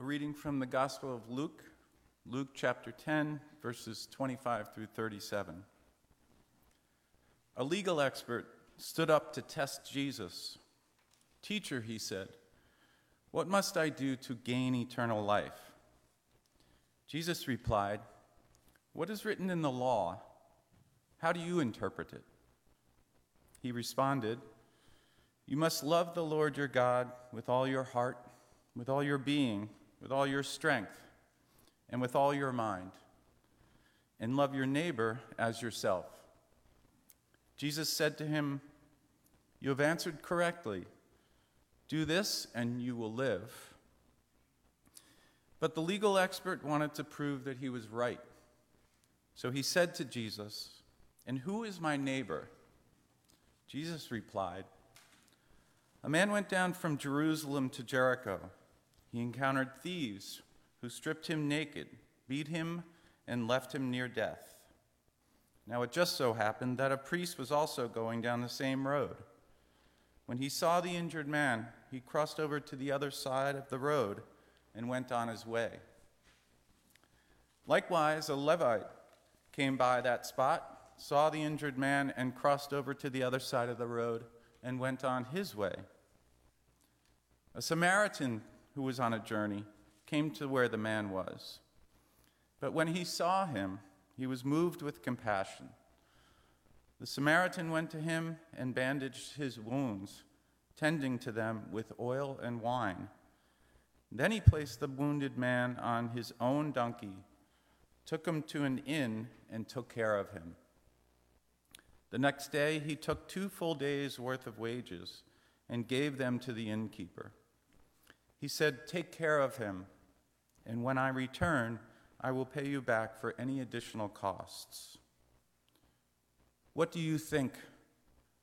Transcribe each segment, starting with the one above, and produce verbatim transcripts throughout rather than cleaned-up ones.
A reading from the Gospel of Luke, Luke chapter ten, verses twenty-five through thirty-seven. A legal expert stood up to test Jesus. "Teacher," he said, "what must I do to gain eternal life?" Jesus replied, "What is written in the law? How do you interpret it?" He responded, "You must love the Lord your God with all your heart, with all your being, with all your strength, and with all your mind, and love your neighbor as yourself." Jesus said to him, "You have answered correctly. Do this and you will live." But the legal expert wanted to prove that he was right. So he said to Jesus, "And who is my neighbor?" Jesus replied, "A man went down from Jerusalem to Jericho. He encountered thieves who stripped him naked, beat him, and left him near death. Now it just so happened that a priest was also going down the same road. When he saw the injured man, he crossed over to the other side of the road and went on his way. Likewise, a Levite came by that spot, saw the injured man, and crossed over to the other side of the road and went on his way. A Samaritan who was on a journey came to where the man was. But when he saw him, he was moved with compassion. The Samaritan went to him and bandaged his wounds, tending to them with oil and wine. Then he placed the wounded man on his own donkey, took him to an inn, and took care of him. The next day he took two full days' worth of wages and gave them to the innkeeper. He said, 'Take care of him, and when I return, I will pay you back for any additional costs.' What do you think?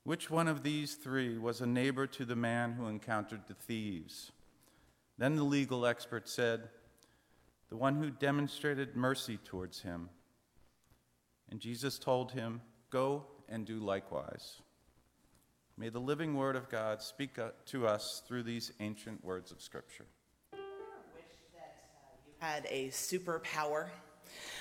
Which one of these three was a neighbor to the man who encountered the thieves?" Then the legal expert said, "The one who demonstrated mercy towards him." And Jesus told him, "Go and do likewise." May the living word of God speak to us through these ancient words of Scripture. I wish that you had a superpower.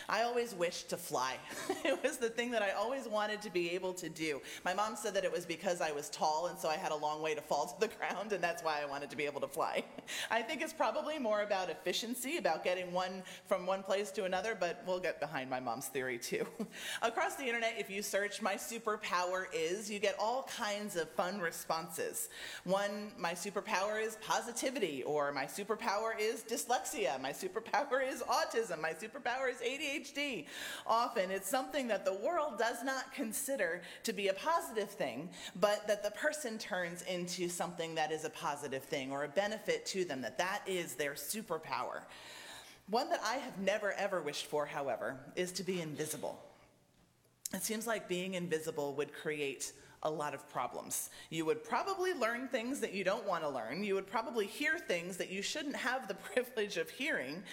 I always wished to fly. It was the thing that I always wanted to be able to do. My mom said that it was because I was tall and so I had a long way to fall to the ground, and that's why I wanted to be able to fly. I think it's probably more about efficiency, about getting one from one place to another, but we'll get behind my mom's theory too. Across the internet, if you search "my superpower is," you get all kinds of fun responses. One, "my superpower is positivity," or "my superpower is dyslexia," "my superpower is autism," "my superpower is A D H D. Often it's something that the world does not consider to be a positive thing, but that the person turns into something that is a positive thing or a benefit to them, that that is their superpower. One that I have never, ever wished for, however, is to be invisible. It seems like being invisible would create a lot of problems. You would probably learn things that you don't want to learn. You would probably hear things that you shouldn't have the privilege of hearing.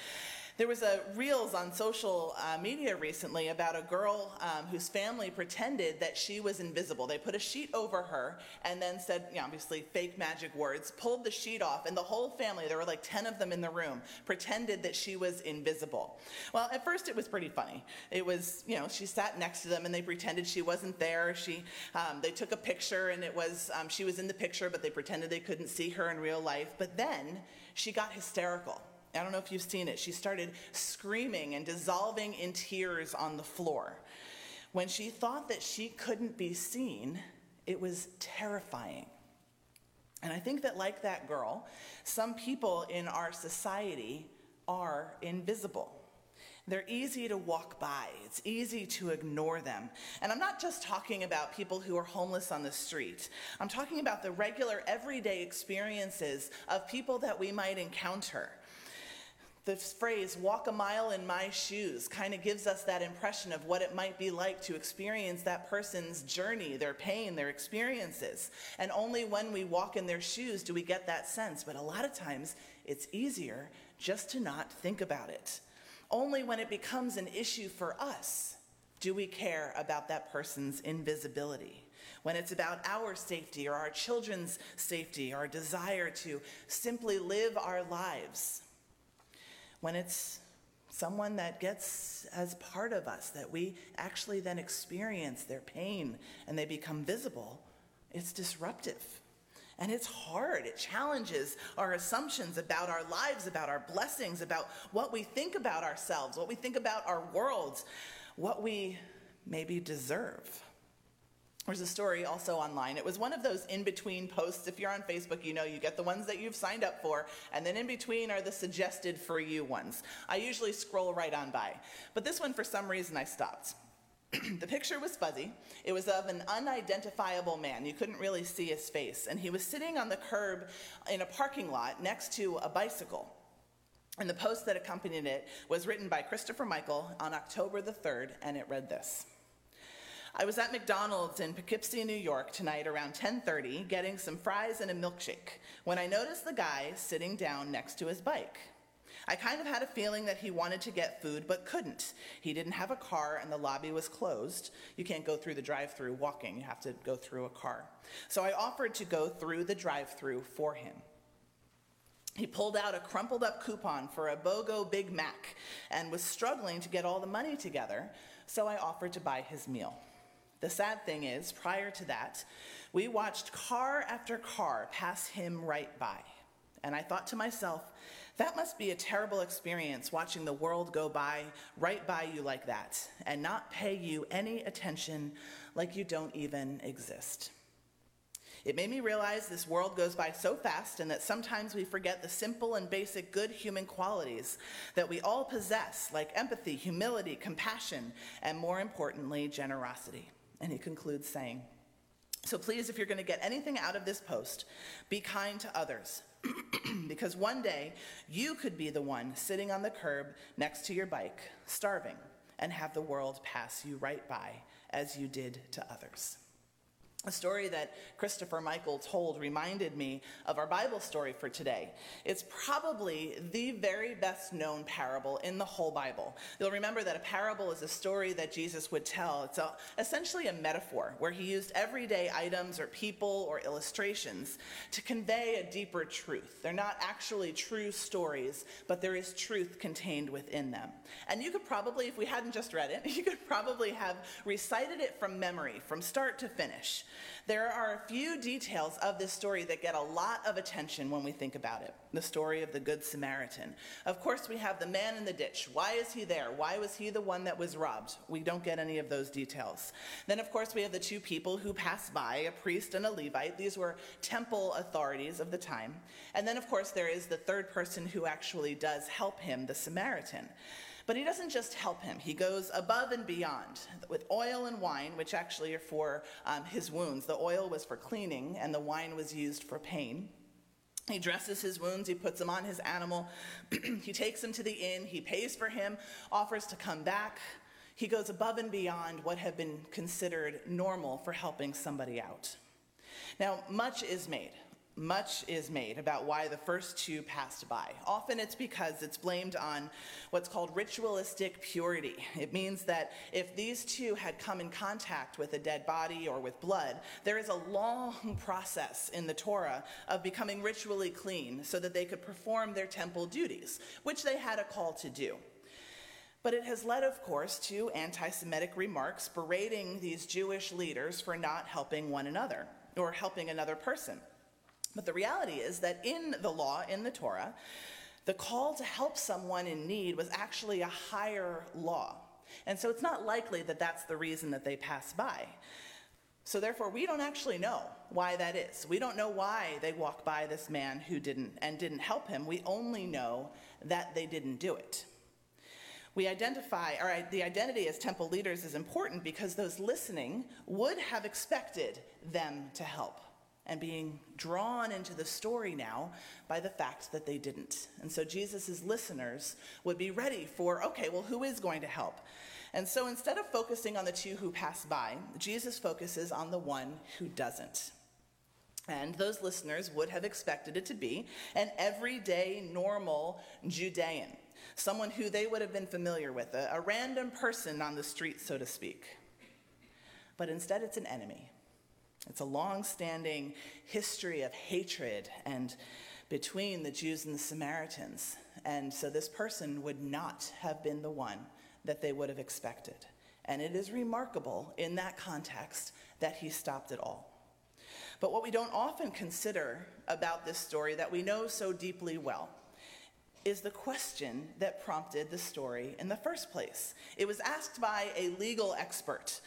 There was a reels on social uh, media recently about a girl um, whose family pretended that she was invisible. They put a sheet over her and then said, you know, obviously fake magic words, pulled the sheet off, and the whole family, there were like ten of them in the room, pretended that she was invisible. Well, at first it was pretty funny. It was, you know, she sat next to them and they pretended she wasn't there. She, um, they took a picture and it was, um, she was in the picture, but they pretended they couldn't see her in real life. But then she got hysterical. I don't know if you've seen it. She started screaming and dissolving in tears on the floor. When she thought that she couldn't be seen, it was terrifying. And I think that, like that girl, some people in our society are invisible. They're easy to walk by. It's easy to ignore them. And I'm not just talking about people who are homeless on the street. I'm talking about the regular, everyday experiences of people that we might encounter. The phrase, "walk a mile in my shoes," kind of gives us that impression of what it might be like to experience that person's journey, their pain, their experiences. And only when we walk in their shoes do we get that sense. But a lot of times it's easier just to not think about it. Only when it becomes an issue for us do we care about that person's invisibility. When it's about our safety or our children's safety, our desire to simply live our lives. when it's someone that gets as part of us, that we actually then experience their pain and they become visible, it's disruptive. And it's hard. It challenges our assumptions about our lives, about our blessings, about what we think about ourselves, what we think about our worlds, what we maybe deserve. There's a story also online. It was one of those in-between posts. If you're on Facebook, you know you get the ones that you've signed up for, and then in between are the suggested for you ones. I usually scroll right on by. But this one, for some reason, I stopped. The picture was fuzzy. It was of an unidentifiable man. You couldn't really see his face. And he was sitting on the curb in a parking lot next to a bicycle. And the post that accompanied it was written by Christopher Michael on October the third, and it read this. I was at McDonald's in Poughkeepsie, New York tonight around ten thirty, getting some fries and a milkshake, when I noticed the guy sitting down next to his bike. I kind of had a feeling that he wanted to get food but couldn't. He didn't have a car and the lobby was closed. You can't go through the drive-thru walking, you have to go through a car. So I offered to go through the drive-thru for him. He pulled out a crumpled up coupon for a BOGO Big Mac and was struggling to get all the money together, so I offered to buy his meal. The sad thing is, prior to that, we watched car after car pass him right by. And I thought to myself, that must be a terrible experience, watching the world go by, right by you like that, and not pay you any attention, like you don't even exist. It made me realize this world goes by so fast, and that sometimes we forget the simple and basic good human qualities that we all possess, like empathy, humility, compassion, and more importantly, generosity. And he concludes saying, so please, if you're going to get anything out of this post, be kind to others, because one day you could be the one sitting on the curb next to your bike, starving, and have the world pass you right by as you did to others. A story that Christopher Michael told reminded me of our Bible story for today. It's probably the very best known parable in the whole Bible. You'll remember that a parable is a story that Jesus would tell. It's a, essentially a metaphor where he used everyday items or people or illustrations to convey a deeper truth. They're not actually true stories, but there is truth contained within them. And you could probably, if we hadn't just read it, you could probably have recited it from memory, from start to finish. There are a few details of this story that get a lot of attention when we think about it. The story of the Good Samaritan. Of course, we have the man in the ditch. Why is he there? Why was he the one that was robbed? We don't get any of those details. Then, of course, we have the two people who passed by, a priest and a Levite. These were temple authorities of the time. And then, of course, there is the third person who actually does help him, the Samaritan. But he doesn't just help him. He goes above and beyond with oil and wine, which actually are for um, his wounds. The oil was for cleaning, and the wine was used for pain. He dresses his wounds. He puts them on his animal. He takes him to the inn. He pays for him, offers to come back. He goes above and beyond what had been considered normal for helping somebody out. Now, much is made. Much is made about why the first two passed by. Often it's because it's blamed on what's called ritualistic purity. It means that if these two had come in contact with a dead body or with blood, there is a long process in the Torah of becoming ritually clean so that they could perform their temple duties, which they had a call to do. But it has led, of course, to anti-Semitic remarks berating these Jewish leaders for not helping one another or helping another person. But the reality is that in the law, in the Torah, the call to help someone in need was actually a higher law. And so it's not likely that that's the reason that they pass by. So therefore, we don't actually know why that is. We don't know why they walk by this man who didn't and didn't help him. We only know that they didn't do it. We identify, or the identity as temple leaders is important because those listening would have expected them to help, and being drawn into the story now by the fact that they didn't. And so Jesus' listeners would be ready for, okay, well, who is going to help? And so instead of focusing on the two who pass by, Jesus focuses on the one who doesn't. And those listeners would have expected it to be an everyday, normal Judean, someone who they would have been familiar with, a, a random person on the street, so to speak. But instead, it's an enemy. It's a long-standing history of hatred and between the Jews and the Samaritans. And so this person would not have been the one that they would have expected. And it is remarkable in that context that he stopped it all. But what we don't often consider about this story that we know so deeply well is the question that prompted the story in the first place. It was asked by a legal expert,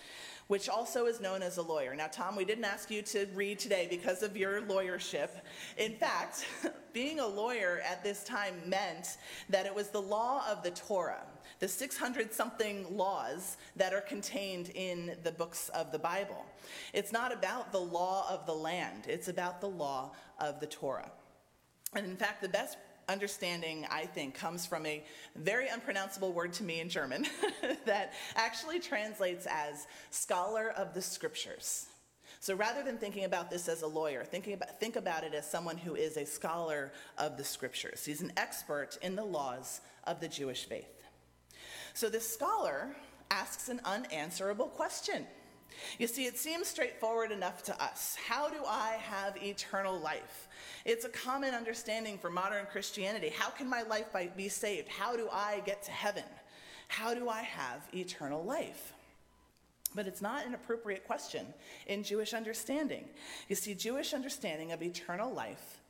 which also is known as a lawyer. Now, Tom, we didn't ask you to read today because of your lawyership. In fact, being a lawyer at this time meant that it was the law of the Torah, the six hundred something laws that are contained in the books of the Bible. It's not about the law of the land. It's about the law of the Torah. And in fact, the best understanding, I think, comes from a very unpronounceable word to me in German that actually translates as scholar of the scriptures. So rather than thinking about this as a lawyer, thinking about, think about it as someone who is a scholar of the scriptures. He's an expert in the laws of the Jewish faith. So this scholar asks an unanswerable question. You see, it seems straightforward enough to us. How do I have eternal life? It's a common understanding for modern Christianity. How can my life be saved? How do I get to heaven? How do I have eternal life? But it's not an appropriate question in Jewish understanding. You see, Jewish understanding of eternal life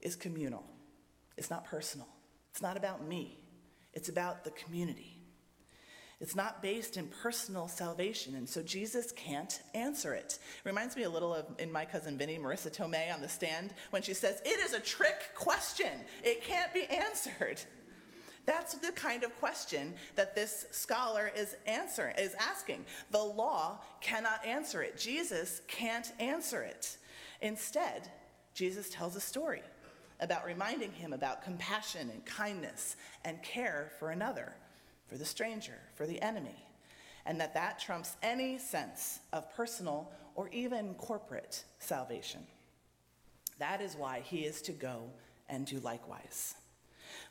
is communal. It's not personal. It's not about me. It's about the community. It's not based in personal salvation, and so Jesus can't answer it. It reminds me a little of, in My Cousin Vinnie, Marissa Tomei on the stand, when she says, it is a trick question. It can't be answered. That's the kind of question that this scholar is answering, is asking. The law cannot answer it. Jesus can't answer it. Instead, Jesus tells a story about reminding him about compassion and kindness and care for another, for the stranger, for the enemy, and that that trumps any sense of personal or even corporate salvation. That is why he is to go and do likewise.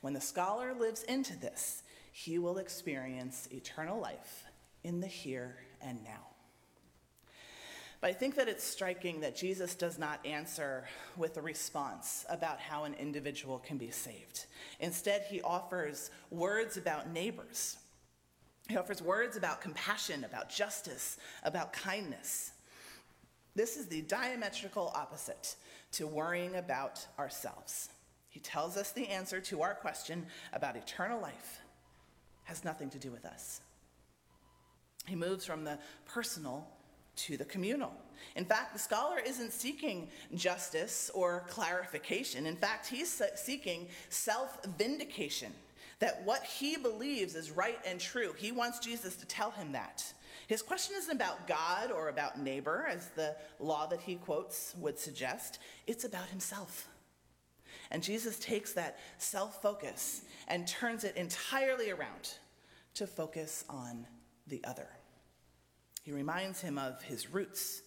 When the scholar lives into this, he will experience eternal life in the here and now. But I think that it's striking that Jesus does not answer with a response about how an individual can be saved. Instead, he offers words about neighbors. He offers words about compassion, about justice, about kindness. This is the diametrical opposite to worrying about ourselves. He tells us the answer to our question about eternal life has nothing to do with us. He moves from the personal to the communal. In fact, the scholar isn't seeking justice or clarification. In fact, he's seeking self-vindication, that what he believes is right and true. He wants Jesus to tell him that. His question isn't about God or about neighbor, as the law that he quotes would suggest. It's about himself. And Jesus takes that self-focus and turns it entirely around to focus on the other. He reminds him of his roots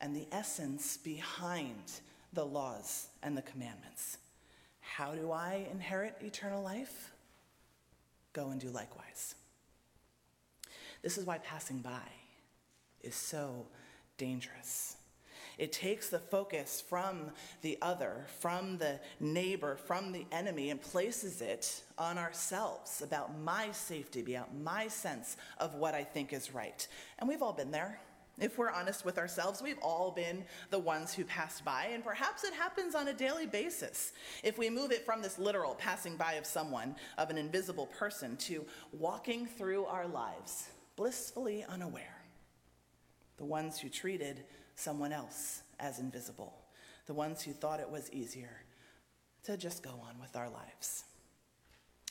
and the essence behind the laws and the commandments. How do I inherit eternal life? Go and do likewise. This is why passing by is so dangerous. It takes the focus from the other, from the neighbor, from the enemy, and places it on ourselves about my safety, about my sense of what I think is right. And we've all been there. If we're honest with ourselves, we've all been the ones who passed by, and perhaps it happens on a daily basis. If we move it from this literal passing by of someone, of an invisible person, to walking through our lives, blissfully unaware. The ones who treated someone else as invisible. The ones who thought it was easier to just go on with our lives.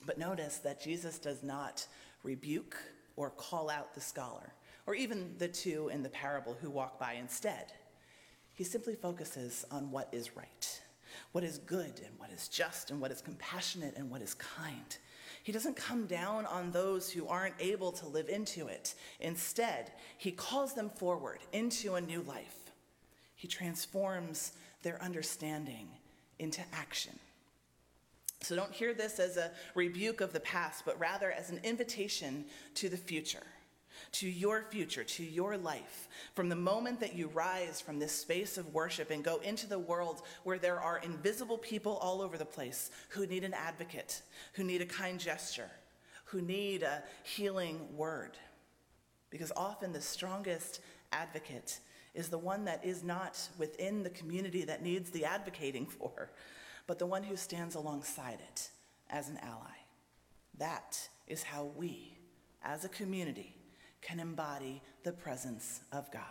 But notice that Jesus does not rebuke or call out the scholar, or even the two in the parable who walk by instead. He simply focuses on what is right, what is good and what is just and what is compassionate and what is kind. He doesn't come down on those who aren't able to live into it. Instead, he calls them forward into a new life. He transforms their understanding into action. So don't hear this as a rebuke of the past, but rather as an invitation to the future, to your future, to your life. From the moment that you rise from this space of worship and go into the world where there are invisible people all over the place who need an advocate, who need a kind gesture, who need a healing word. Because often the strongest advocate is the one that is not within the community that needs the advocating for, but the one who stands alongside it as an ally. That is how we, as a community, can embody the presence of God.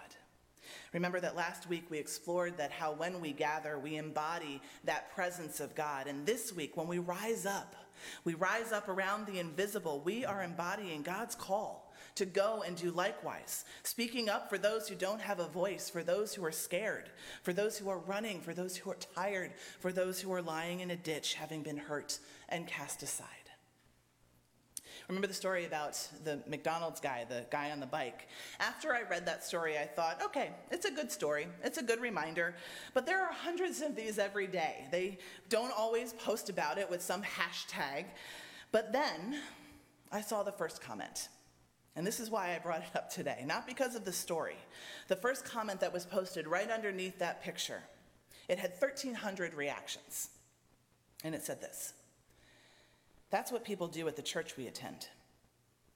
Remember that last week we explored that how when we gather, we embody that presence of God. And this week, when we rise up, we rise up around the invisible, we are embodying God's call to go and do likewise, speaking up for those who don't have a voice, for those who are scared, for those who are running, for those who are tired, for those who are lying in a ditch, having been hurt and cast aside. Remember the story about the McDonald's guy, the guy on the bike? After I read that story, I thought, okay, it's a good story. It's a good reminder. But there are hundreds of these every day. They don't always post about it with some hashtag. But then I saw the first comment. And this is why I brought it up today. Not because of the story. The first comment that was posted right underneath that picture, it had thirteen hundred reactions. And it said this. That's what people do at the church we attend.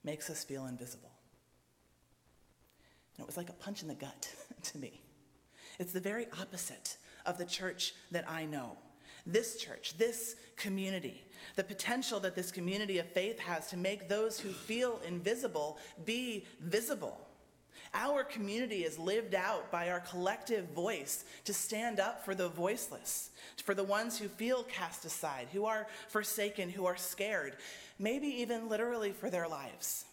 Makes us feel invisible. And it was like a punch in the gut to me. It's the very opposite of the church that I know. This church, this community, the potential that this community of faith has to make those who feel invisible be visible. Our community is lived out by our collective voice to stand up for the voiceless, for the ones who feel cast aside, who are forsaken, who are scared, maybe even literally for their lives.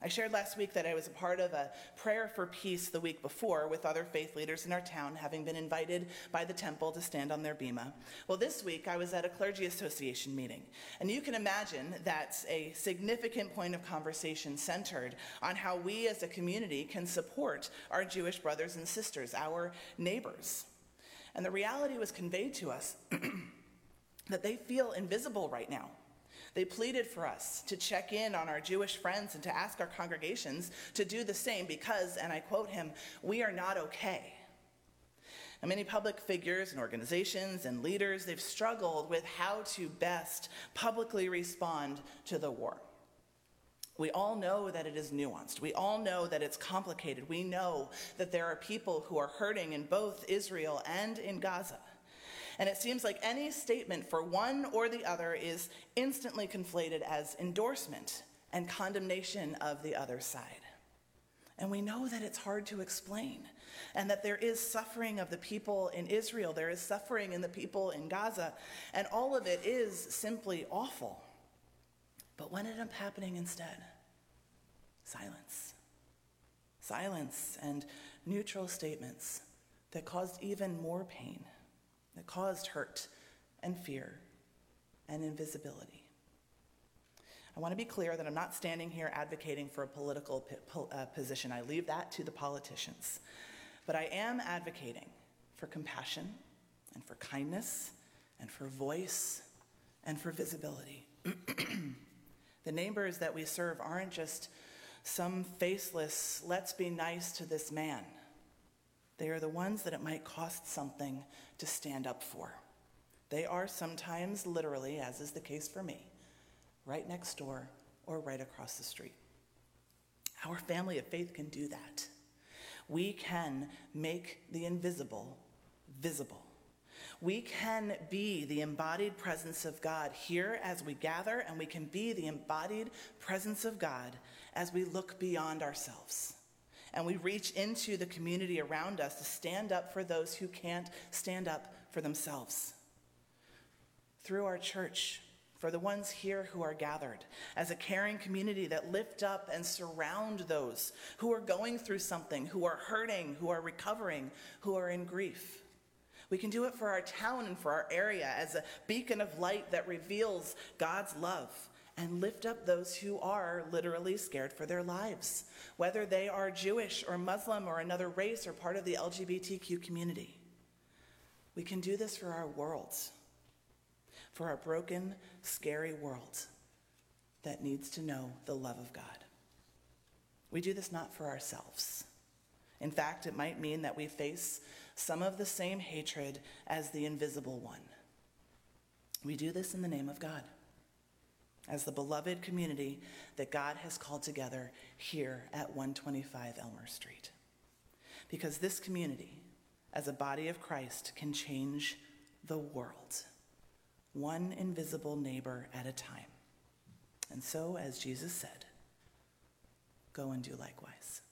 I shared last week that I was a part of a prayer for peace the week before with other faith leaders in our town, having been invited by the temple to stand on their bima. Well, this week I was at a clergy association meeting, and you can imagine that's a significant point of conversation centered on how we as a community can support our Jewish brothers and sisters, our neighbors. And the reality was conveyed to us that they feel invisible right now. They pleaded for us to check in on our Jewish friends and to ask our congregations to do the same because, and I quote him, we are not okay. And many public figures and organizations and leaders, they've struggled with how to best publicly respond to the war. We all know that it is nuanced. We all know that it's complicated. We know that there are people who are hurting in both Israel and in Gaza. And it seems like any statement for one or the other is instantly conflated as endorsement and condemnation of the other side. And we know that it's hard to explain, and that there is suffering of the people in Israel, there is suffering in the people in Gaza, and all of it is simply awful. But what ended up happening instead? Silence. Silence and neutral statements that caused even more pain. That caused hurt and fear and invisibility. I want to be clear that I'm not standing here advocating for a political p- po- uh, position. I leave that to the politicians. But I am advocating for compassion and for kindness and for voice and for visibility. The neighbors that we serve aren't just some faceless, let's be nice to this man. They are the ones that it might cost something to stand up for. They are sometimes literally, as is the case for me, right next door or right across the street. Our family of faith can do that. We can make the invisible visible. We can be the embodied presence of God here as we gather, and we can be the embodied presence of God as we look beyond ourselves. And we reach into the community around us to stand up for those who can't stand up for themselves. Through our church, for the ones here who are gathered, as a caring community that lift up and surround those who are going through something, who are hurting, who are recovering, who are in grief. We can do it for our town and for our area as a beacon of light that reveals God's love. And lift up those who are literally scared for their lives, whether they are Jewish or Muslim or another race or part of the L G B T Q community. We can do this for our world, for our broken, scary world that needs to know the love of God. We do this not for ourselves. In fact, it might mean that we face some of the same hatred as the invisible one. We do this in the name of God, as the beloved community that God has called together here at one twenty-five Elmer Street. Because this community, as a body of Christ, can change the world, one invisible neighbor at a time. And so, as Jesus said, go and do likewise.